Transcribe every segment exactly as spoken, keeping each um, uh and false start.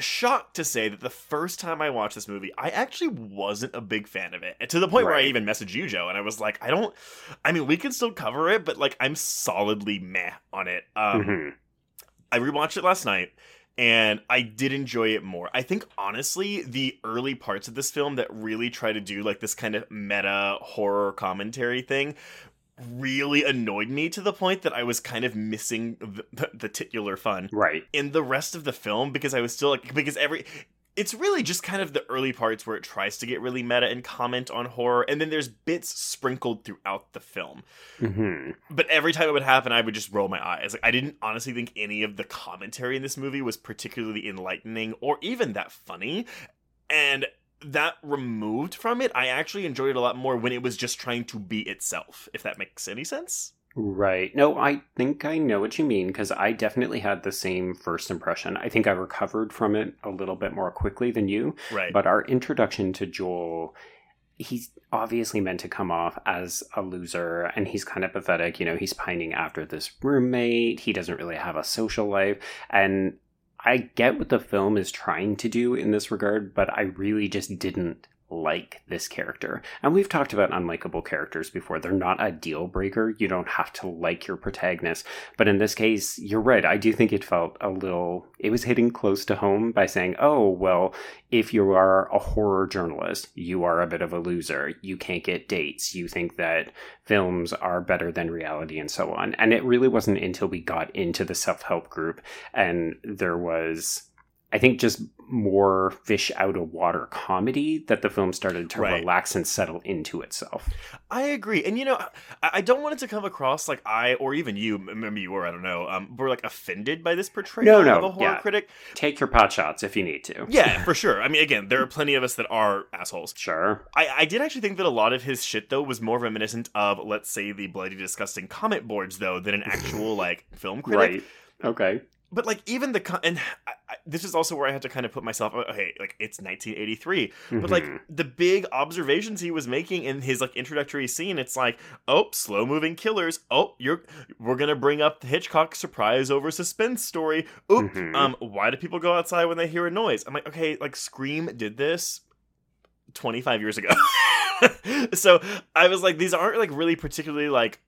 shocked to say that the first time I watched this movie, I actually wasn't a big fan of it. To the point right. where I even messaged you, Joe, and I was like, I don't... I mean, we can still cover it, but, like, I'm solidly meh on it. Um, mm-hmm. I rewatched it last night, and I did enjoy it more. I think, honestly, the early parts of this film that really try to do, like, this kind of meta horror commentary thing really annoyed me to the point that I was kind of missing the, the titular fun right in the rest of the film, because I was still like, because every it's really just kind of the early parts where it tries to get really meta and comment on horror, and then there's bits sprinkled throughout the film. Mm-hmm. But every time it would happen, I would just roll my eyes. Like, I didn't honestly think any of the commentary in this movie was particularly enlightening or even that funny, and that removed from it, I actually enjoyed it a lot more when it was just trying to be itself, if that makes any sense. Right. No, I think I know what you mean, because I definitely had the same first impression. I think I recovered from it a little bit more quickly than you. Right. But our introduction to Joel, he's obviously meant to come off as a loser, and he's kind of pathetic. You know, he's pining after this roommate. He doesn't really have a social life. And I get what the film is trying to do in this regard, but I really just didn't like this character. And we've talked about unlikable characters before. They're not a deal breaker. You don't have to like your protagonist. But in this case, you're right. I do think it felt a little... It was hitting close to home by saying, oh, well, if you are a horror journalist, you are a bit of a loser. You can't get dates. You think that films are better than reality and so on. And it really wasn't until we got into the self-help group and there was... I think just more fish out of water comedy that the film started to right. relax and settle into itself. I agree. And, you know, I, I don't want it to come across like I, or even you, maybe you were, I don't know, um, were like offended by this portrayal no, no, of a horror yeah. critic. Take your pot shots if you need to. Yeah, for sure. I mean, again, there are plenty of us that are assholes. Sure. I, I did actually think that a lot of his shit, though, was more reminiscent of, let's say, the bloody disgusting comment boards, though, than an actual, like, film critic. Right. Okay. But, like, even the... And I, I, this is also where I had to kind of put myself... Okay, like, it's nineteen eighty-three. Mm-hmm. But, like, the big observations he was making in his, like, introductory scene, it's like, oh, slow-moving killers. Oh, you're... We're gonna bring up the Hitchcock surprise over suspense story. Oop. Mm-hmm. Um, why do people go outside when they hear a noise? I'm like, okay, like, Scream did this twenty-five years ago. So, I was like, these aren't, like, really particularly, like...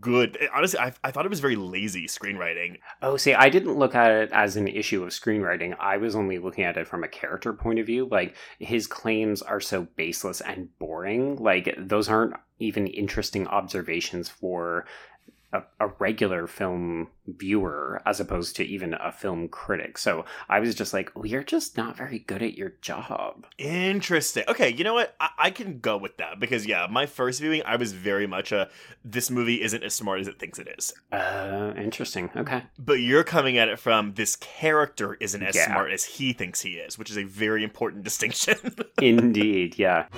good. Honestly, I, I thought it was very lazy screenwriting. Oh, see, I didn't look at it as an issue of screenwriting. I was only looking at it from a character point of view. Like, his claims are so baseless and boring. Like, those aren't even interesting observations for a, a regular film viewer as opposed to even a film critic. So I was just like, well, you're just not very good at your job. Interesting. Okay, you know what? I, I can go with that because, yeah, my first viewing, I was very much a, this movie isn't as smart as it thinks it is. Uh, interesting. Okay. But you're coming at it from this character isn't as yeah. smart as he thinks he is, which is a very important distinction. Indeed, yeah.